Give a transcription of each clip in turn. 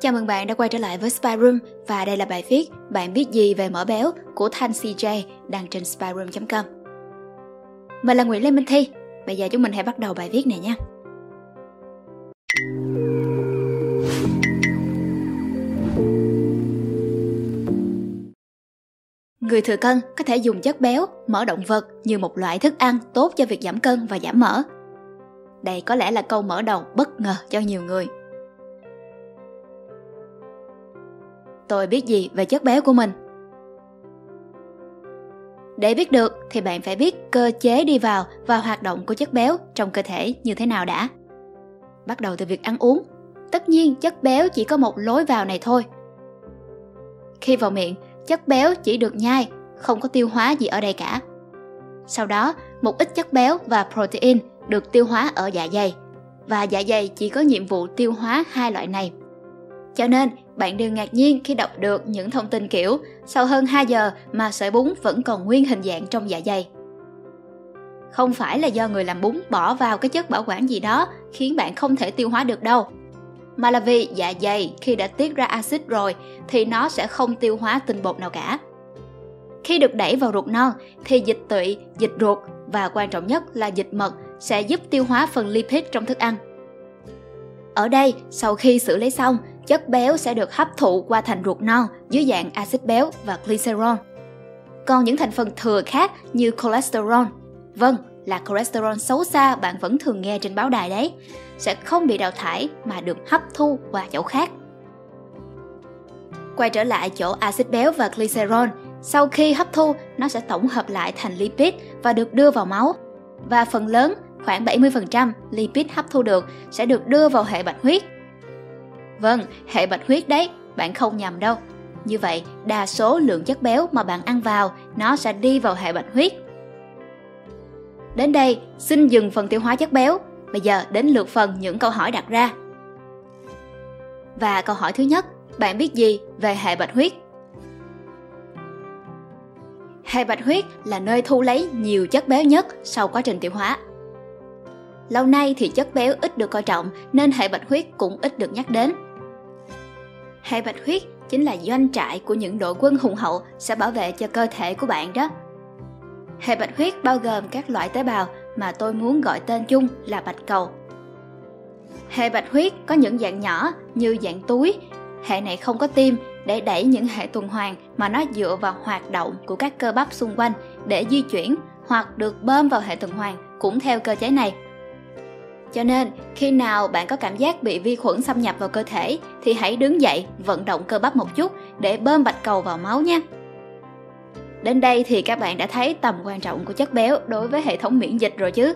Chào mừng bạn đã quay trở lại với SpyRoom và đây là bài viết Bạn biết gì về mỡ béo của Thanh CJ đăng trên spyroom.com. Mình là Nguyễn Lê Minh Thi, bây giờ chúng mình hãy bắt đầu bài viết này nha. Người thừa cân có thể dùng chất béo, mỡ động vật như một loại thức ăn tốt cho việc giảm cân và giảm mỡ. Đây có lẽ là câu mở đầu bất ngờ cho nhiều người. Tôi biết gì về chất béo của mình? Để biết được thì bạn phải biết cơ chế đi vào và hoạt động của chất béo trong cơ thể như thế nào đã. Bắt đầu từ việc ăn uống. Tất nhiên chất béo chỉ có một lối vào này thôi. Khi vào miệng, chất béo chỉ được nhai, không có tiêu hóa gì ở đây cả. Sau đó, một ít chất béo và protein được tiêu hóa ở dạ dày. Và dạ dày chỉ có nhiệm vụ tiêu hóa hai loại này. Cho nên, bạn đều ngạc nhiên khi đọc được những thông tin kiểu sau hơn 2 giờ mà sợi bún vẫn còn nguyên hình dạng trong dạ dày. Không phải là do người làm bún bỏ vào cái chất bảo quản gì đó khiến bạn không thể tiêu hóa được đâu. Mà là vì dạ dày khi đã tiết ra axit rồi thì nó sẽ không tiêu hóa tinh bột nào cả. Khi được đẩy vào ruột non thì dịch tụy, dịch ruột và quan trọng nhất là dịch mật sẽ giúp tiêu hóa phần lipid trong thức ăn. Ở đây, sau khi xử lý xong, chất béo sẽ được hấp thụ qua thành ruột non dưới dạng axit béo và glycerol. Còn những thành phần thừa khác như cholesterol, vâng, là cholesterol xấu xa bạn vẫn thường nghe trên báo đài đấy, sẽ không bị đào thải mà được hấp thu qua chỗ khác. Quay trở lại chỗ axit béo và glycerol, sau khi hấp thu, nó sẽ tổng hợp lại thành lipid và được đưa vào máu. Và phần lớn, khoảng 70% lipid hấp thu được sẽ được đưa vào hệ bạch huyết. Vâng, hệ bạch huyết đấy, bạn không nhầm đâu. Như vậy, đa số lượng chất béo mà bạn ăn vào, nó sẽ đi vào hệ bạch huyết. Đến đây, xin dừng phần tiêu hóa chất béo. Bây giờ đến lượt phần những câu hỏi đặt ra. Và câu hỏi thứ nhất, bạn biết gì về hệ bạch huyết? Hệ bạch huyết là nơi thu lấy nhiều chất béo nhất sau quá trình tiêu hóa. Lâu nay thì chất béo ít được coi trọng nên hệ bạch huyết cũng ít được nhắc đến. Hệ bạch huyết chính là doanh trại của những đội quân hùng hậu sẽ bảo vệ cho cơ thể của bạn đó. Hệ bạch huyết bao gồm các loại tế bào mà tôi muốn gọi tên chung là bạch cầu. Hệ bạch huyết có những dạng nhỏ như dạng túi. Hệ này không có tim để đẩy những hệ tuần hoàn mà nó dựa vào hoạt động của các cơ bắp xung quanh để di chuyển hoặc được bơm vào hệ tuần hoàn cũng theo cơ chế này. Cho nên, khi nào bạn có cảm giác bị vi khuẩn xâm nhập vào cơ thể thì hãy đứng dậy, vận động cơ bắp một chút để bơm bạch cầu vào máu nha. Đến đây thì các bạn đã thấy tầm quan trọng của chất béo đối với hệ thống miễn dịch rồi chứ.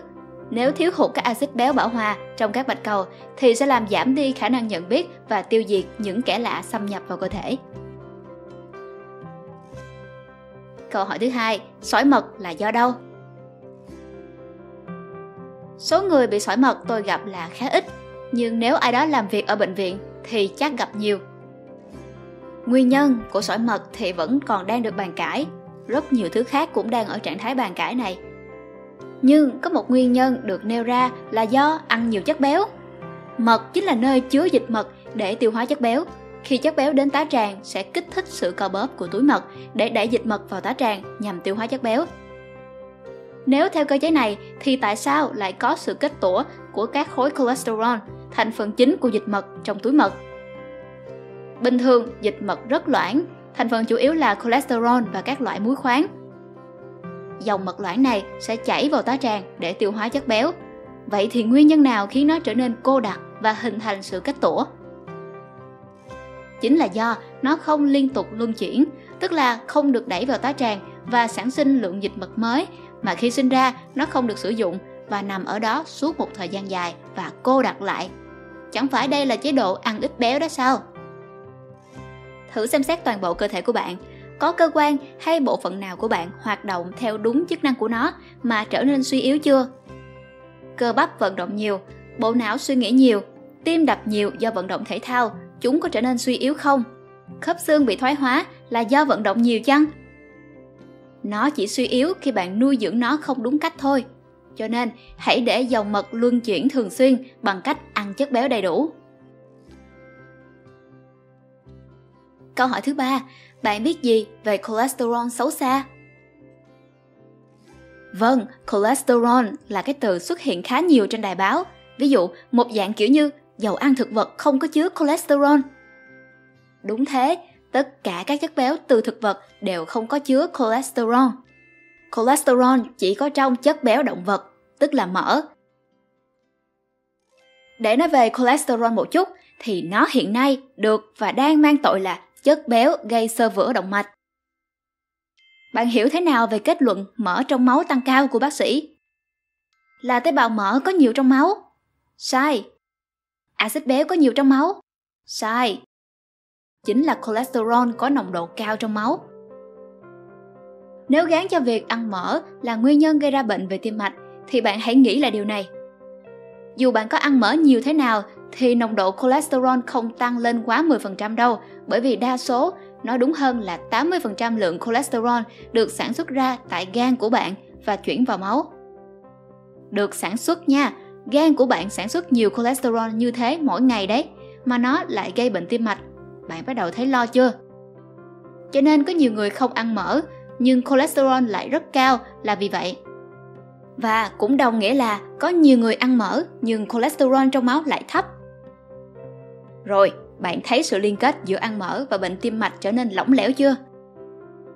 Nếu thiếu hụt các axit béo bão hòa trong các bạch cầu thì sẽ làm giảm đi khả năng nhận biết và tiêu diệt những kẻ lạ xâm nhập vào cơ thể. Câu hỏi thứ hai, sỏi mật là do đâu? Số người bị sỏi mật tôi gặp là khá ít, nhưng nếu ai đó làm việc ở bệnh viện thì chắc gặp nhiều. Nguyên nhân của sỏi mật thì vẫn còn đang được bàn cãi, rất nhiều thứ khác cũng đang ở trạng thái bàn cãi này. Nhưng có một nguyên nhân được nêu ra là do ăn nhiều chất béo. Mật chính là nơi chứa dịch mật để tiêu hóa chất béo. Khi chất béo đến tá tràng sẽ kích thích sự co bóp của túi mật để đẩy dịch mật vào tá tràng nhằm tiêu hóa chất béo. Nếu theo cơ chế này thì tại sao lại có sự kết tủa của các khối cholesterol, thành phần chính của dịch mật trong túi mật? Bình thường, dịch mật rất loãng, thành phần chủ yếu là cholesterol và các loại muối khoáng. Dòng mật loãng này sẽ chảy vào tá tràng để tiêu hóa chất béo. Vậy thì nguyên nhân nào khiến nó trở nên cô đặc và hình thành sự kết tủa? Chính là do nó không liên tục luân chuyển, tức là không được đẩy vào tá tràng và sản sinh lượng dịch mật mới, mà khi sinh ra nó không được sử dụng và nằm ở đó suốt một thời gian dài và cô đặc lại. Chẳng phải đây là chế độ ăn ít béo đó sao? Thử xem xét toàn bộ cơ thể của bạn, có cơ quan hay bộ phận nào của bạn hoạt động theo đúng chức năng của nó mà trở nên suy yếu chưa? Cơ bắp vận động nhiều, bộ não suy nghĩ nhiều, tim đập nhiều do vận động thể thao, chúng có trở nên suy yếu không? Khớp xương bị thoái hóa là do vận động nhiều chăng? Nó chỉ suy yếu khi bạn nuôi dưỡng nó không đúng cách thôi. Cho nên, hãy để dòng mật luân chuyển thường xuyên bằng cách ăn chất béo đầy đủ. Câu hỏi thứ 3, bạn biết gì về cholesterol xấu xa? Vâng, cholesterol là cái từ xuất hiện khá nhiều trên đài báo. Ví dụ, một dạng kiểu như dầu ăn thực vật không có chứa cholesterol. Đúng thế, tất cả các chất béo từ thực vật đều không có chứa cholesterol. Cholesterol chỉ có trong chất béo động vật, tức là mỡ. Để nói về cholesterol một chút, thì nó hiện nay được và đang mang tội là chất béo gây xơ vữa động mạch. Bạn hiểu thế nào về kết luận mỡ trong máu tăng cao của bác sĩ? Là tế bào mỡ có nhiều trong máu? Sai. Axit béo có nhiều trong máu? Sai. Chính là cholesterol có nồng độ cao trong máu. Nếu gán cho việc ăn mỡ là nguyên nhân gây ra bệnh về tim mạch, thì bạn hãy nghĩ lại điều này. Dù bạn có ăn mỡ nhiều thế nào, thì nồng độ cholesterol không tăng lên quá 10% đâu, bởi vì đa số, nói đúng hơn là 80% lượng cholesterol được sản xuất ra tại gan của bạn và chuyển vào máu. Được sản xuất nha, gan của bạn sản xuất nhiều cholesterol như thế mỗi ngày đấy, mà nó lại gây bệnh tim mạch. Bạn bắt đầu thấy lo chưa? Cho nên có nhiều người không ăn mỡ, nhưng cholesterol lại rất cao là vì vậy. Và cũng đồng nghĩa là có nhiều người ăn mỡ nhưng cholesterol trong máu lại thấp. Rồi, bạn thấy sự liên kết giữa ăn mỡ và bệnh tim mạch trở nên lỏng lẻo chưa?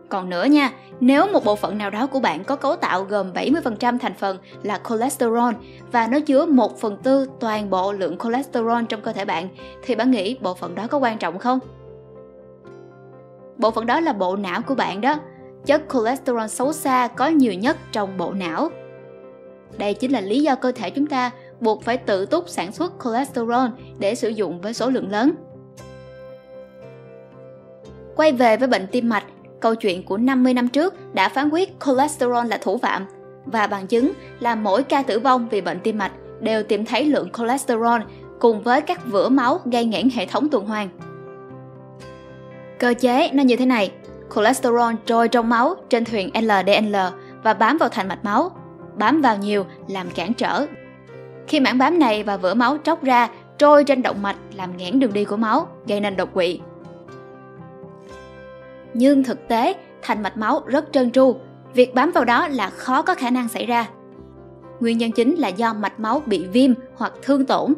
Còn nữa nha, nếu một bộ phận nào đó của bạn có cấu tạo gồm 70% thành phần là cholesterol và nó chứa 1/4 toàn bộ lượng cholesterol trong cơ thể bạn, thì bạn nghĩ bộ phận đó có quan trọng không? Bộ phận đó là bộ não của bạn đó. Chất cholesterol xấu xa có nhiều nhất trong bộ não. Đây chính là lý do cơ thể chúng ta buộc phải tự túc sản xuất cholesterol để sử dụng với số lượng lớn. Quay về với bệnh tim mạch, câu chuyện của 50 năm trước đã phán quyết cholesterol là thủ phạm và bằng chứng là mỗi ca tử vong vì bệnh tim mạch đều tìm thấy lượng cholesterol cùng với các vữa máu gây nghẽn hệ thống tuần hoàn. Cơ chế nó như thế này, cholesterol trôi trong máu trên thuyền LDL và bám vào thành mạch máu, bám vào nhiều làm cản trở. Khi mảng bám này và vữa máu tróc ra, trôi trên động mạch làm nghẽn đường đi của máu, gây nên đột quỵ. Nhưng thực tế, thành mạch máu rất trơn tru, việc bám vào đó là khó có khả năng xảy ra. Nguyên nhân chính là do mạch máu bị viêm hoặc thương tổn.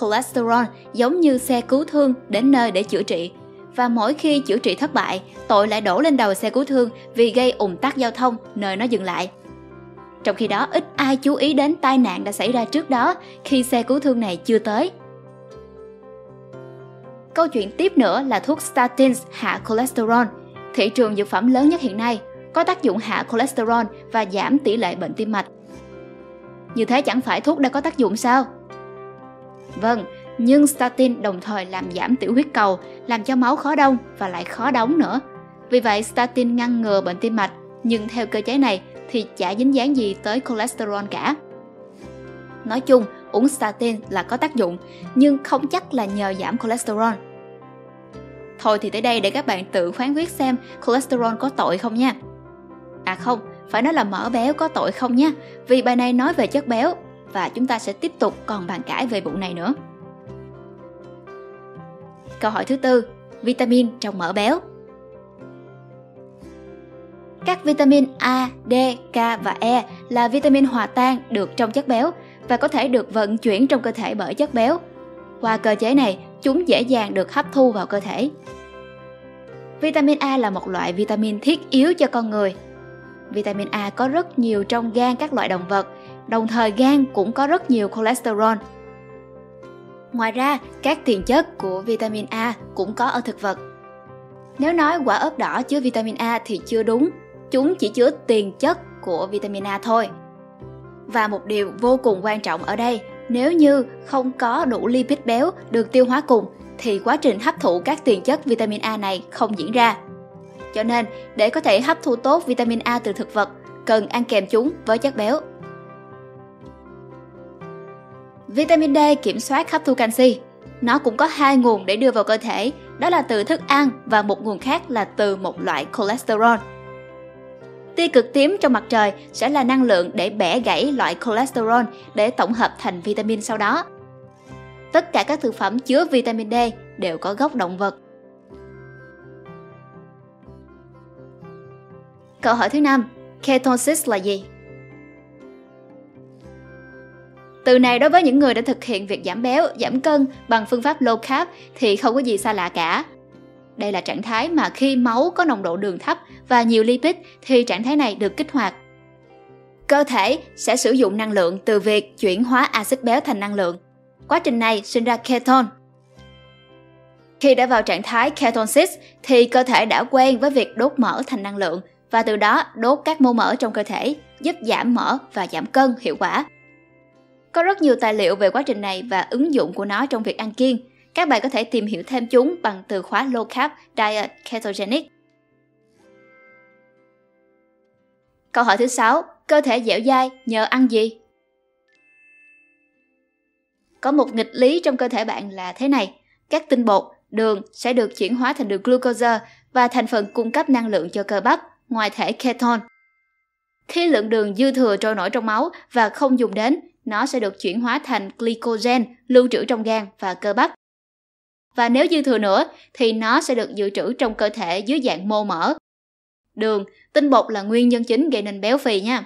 Cholesterol giống như xe cứu thương đến nơi để chữa trị, và mỗi khi chữa trị thất bại, tội lại đổ lên đầu xe cứu thương vì gây ùn tắc giao thông nơi nó dừng lại. Trong khi đó, ít ai chú ý đến tai nạn đã xảy ra trước đó khi xe cứu thương này chưa tới. Câu chuyện tiếp nữa là thuốc statins hạ cholesterol, thị trường dược phẩm lớn nhất hiện nay, có tác dụng hạ cholesterol và giảm tỷ lệ bệnh tim mạch. Như thế chẳng phải thuốc đã có tác dụng sao? Vâng, nhưng statin đồng thời làm giảm tiểu huyết cầu, làm cho máu khó đông và lại khó đóng nữa. Vì vậy, statin ngăn ngừa bệnh tim mạch, nhưng theo cơ chế này thì chả dính dáng gì tới cholesterol cả. Nói chung, uống statin là có tác dụng, nhưng không chắc là nhờ giảm cholesterol. Thôi thì tới đây để các bạn tự phán quyết xem cholesterol có tội không nha. À không, phải nói là mỡ béo có tội không nha, vì bài này nói về chất béo và chúng ta sẽ tiếp tục còn bàn cãi về vụ này nữa. Câu hỏi thứ 4, vitamin trong mỡ béo. Các vitamin A, D, K và E là vitamin hòa tan được trong chất béo và có thể được vận chuyển trong cơ thể bởi chất béo. Qua cơ chế này, chúng dễ dàng được hấp thu vào cơ thể. Vitamin A là một loại vitamin thiết yếu cho con người. Vitamin A có rất nhiều trong gan các loại động vật, đồng thời gan cũng có rất nhiều cholesterol. Ngoài ra, các tiền chất của vitamin A cũng có ở thực vật. Nếu nói quả ớt đỏ chứa vitamin A thì chưa đúng, chúng chỉ chứa tiền chất của vitamin A thôi. Và một điều vô cùng quan trọng ở đây, nếu như không có đủ lipid béo được tiêu hóa cùng, thì quá trình hấp thụ các tiền chất vitamin A này không diễn ra. Cho nên, để có thể hấp thu tốt vitamin A từ thực vật, cần ăn kèm chúng với chất béo. Vitamin D kiểm soát hấp thu canxi. Nó cũng có hai nguồn để đưa vào cơ thể, đó là từ thức ăn và một nguồn khác là từ một loại cholesterol. Tia cực tím trong mặt trời sẽ là năng lượng để bẻ gãy loại cholesterol để tổng hợp thành vitamin sau đó. Tất cả các thực phẩm chứa vitamin D đều có gốc động vật. Câu hỏi thứ 5. Ketosis là gì? Từ này đối với những người đã thực hiện việc giảm béo, giảm cân bằng phương pháp low carb thì không có gì xa lạ cả. Đây là trạng thái mà khi máu có nồng độ đường thấp và nhiều lipid thì trạng thái này được kích hoạt. Cơ thể sẽ sử dụng năng lượng từ việc chuyển hóa axit béo thành năng lượng. Quá trình này sinh ra ketone. Khi đã vào trạng thái ketosis thì cơ thể đã quen với việc đốt mỡ thành năng lượng và từ đó đốt các mô mỡ trong cơ thể, giúp giảm mỡ và giảm cân hiệu quả. Có rất nhiều tài liệu về quá trình này và ứng dụng của nó trong việc ăn kiêng. Các bạn có thể tìm hiểu thêm chúng bằng từ khóa Low Carb Diet Ketogenic. Câu hỏi thứ 6. Cơ thể dẻo dai nhờ ăn gì? Có một nghịch lý trong cơ thể bạn là thế này. Các tinh bột, đường sẽ được chuyển hóa thành đường glucose và thành phần cung cấp năng lượng cho cơ bắp, ngoài thể ketone. Khi lượng đường dư thừa trôi nổi trong máu và không dùng đến, nó sẽ được chuyển hóa thành glycogen lưu trữ trong gan và cơ bắp. Và nếu dư thừa nữa thì nó sẽ được dự trữ trong cơ thể dưới dạng mô mỡ. Đường, tinh bột là nguyên nhân chính gây nên béo phì nha.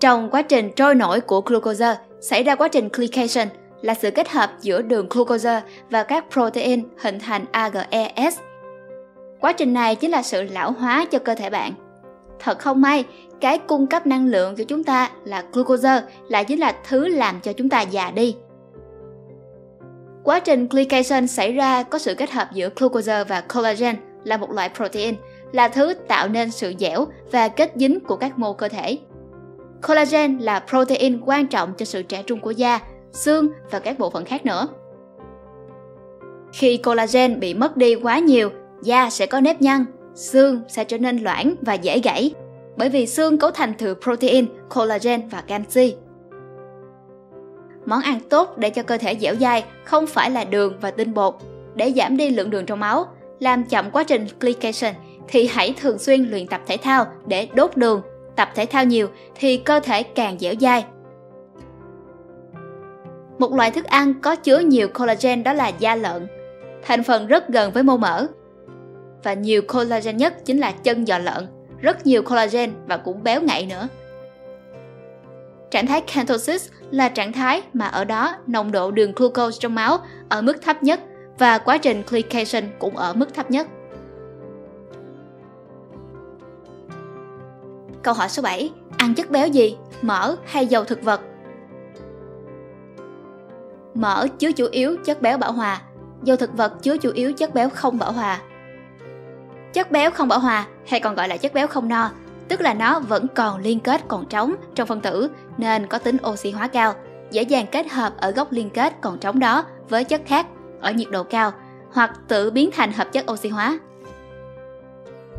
Trong quá trình trôi nổi của glucose xảy ra quá trình glycation, là sự kết hợp giữa đường glucose và các protein hình thành AGEs. Quá trình này chính là sự lão hóa cho cơ thể bạn. Thật không may, cái cung cấp năng lượng cho chúng ta là glucose lại chính là thứ làm cho chúng ta già đi. Quá trình glycation xảy ra có sự kết hợp giữa glucose và collagen là một loại protein, là thứ tạo nên sự dẻo và kết dính của các mô cơ thể. Collagen là protein quan trọng cho sự trẻ trung của da, xương và các bộ phận khác nữa. Khi collagen bị mất đi quá nhiều, da sẽ có nếp nhăn, xương sẽ trở nên loãng và dễ gãy, bởi vì xương cấu thành từ protein, collagen và canxi. Món ăn tốt để cho cơ thể dẻo dai không phải là đường và tinh bột. Để giảm đi lượng đường trong máu, làm chậm quá trình glycation thì hãy thường xuyên luyện tập thể thao để đốt đường. Tập thể thao nhiều thì cơ thể càng dẻo dai. Một loại thức ăn có chứa nhiều collagen đó là da lợn, thành phần rất gần với mô mỡ. Và nhiều collagen nhất chính là chân giò lợn, rất nhiều collagen và cũng béo ngậy nữa. Trạng thái ketosis là trạng thái mà ở đó nồng độ đường glucose trong máu ở mức thấp nhất và quá trình glycation cũng ở mức thấp nhất. Câu hỏi số 7. Ăn chất béo gì, mỡ hay dầu thực vật? Mỡ chứa chủ yếu chất béo bão hòa, dầu thực vật chứa chủ yếu chất béo không bão hòa. Chất béo không bão hòa hay còn gọi là chất béo không no, tức là nó vẫn còn liên kết còn trống trong phân tử nên có tính oxy hóa cao, dễ dàng kết hợp ở gốc liên kết còn trống đó với chất khác ở nhiệt độ cao hoặc tự biến thành hợp chất oxy hóa.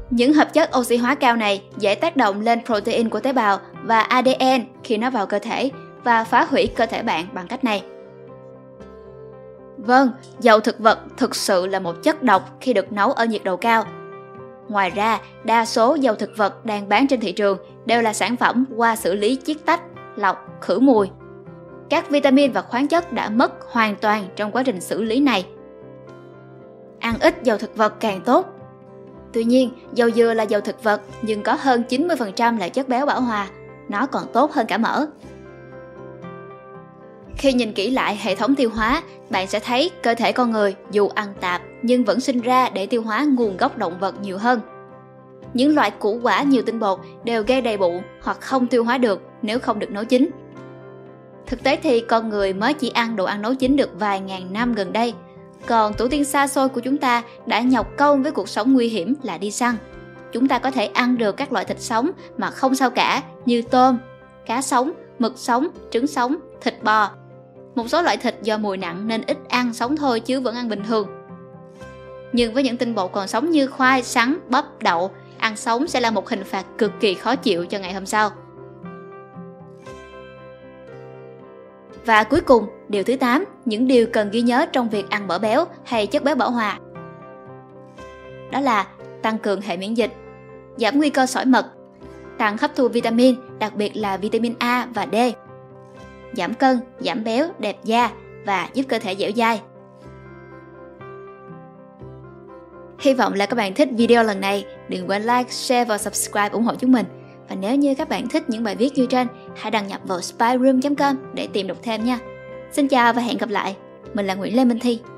Những hợp chất oxy hóa cao này dễ tác động lên protein của tế bào và ADN khi nó vào cơ thể và phá hủy cơ thể bạn bằng cách này. Vâng, dầu thực vật thực sự là một chất độc khi được nấu ở nhiệt độ cao. Ngoài ra, đa số dầu thực vật đang bán trên thị trường đều là sản phẩm qua xử lý chiết tách, lọc, khử mùi. Các vitamin và khoáng chất đã mất hoàn toàn trong quá trình xử lý này. Ăn ít dầu thực vật càng tốt. Tuy nhiên, dầu dừa là dầu thực vật nhưng có hơn 90% là chất béo bão hòa, nó còn tốt hơn cả mỡ. Khi nhìn kỹ lại hệ thống tiêu hóa, bạn sẽ thấy cơ thể con người dù ăn tạp nhưng vẫn sinh ra để tiêu hóa nguồn gốc động vật nhiều hơn. Những loại củ quả nhiều tinh bột đều gây đầy bụng hoặc không tiêu hóa được nếu không được nấu chín. Thực tế thì con người mới chỉ ăn đồ ăn nấu chín được vài ngàn năm gần đây, còn tổ tiên xa xôi của chúng ta đã nhọc công với cuộc sống nguy hiểm là đi săn. Chúng ta có thể ăn được các loại thịt sống mà không sao cả như tôm, cá sống, mực sống, trứng sống, thịt bò. Một số loại thịt do mùi nặng nên ít ăn sống thôi chứ vẫn ăn bình thường. Nhưng với những tinh bột còn sống như khoai, sắn, bắp, đậu, ăn sống sẽ là một hình phạt cực kỳ khó chịu cho ngày hôm sau. Và cuối cùng, điều thứ 8, những điều cần ghi nhớ trong việc ăn mỡ béo hay chất béo bão hòa. Đó là tăng cường hệ miễn dịch, giảm nguy cơ sỏi mật, tăng hấp thu vitamin, đặc biệt là vitamin A và D, giảm cân, giảm béo, đẹp da và giúp cơ thể dẻo dai. Hy vọng là các bạn thích video lần này. Đừng quên like, share và subscribe ủng hộ chúng mình. Và nếu như các bạn thích những bài viết như trên, hãy đăng nhập vào spyroom.com để tìm đọc thêm nha. Xin chào và hẹn gặp lại. Mình là Nguyễn Lê Minh Thi.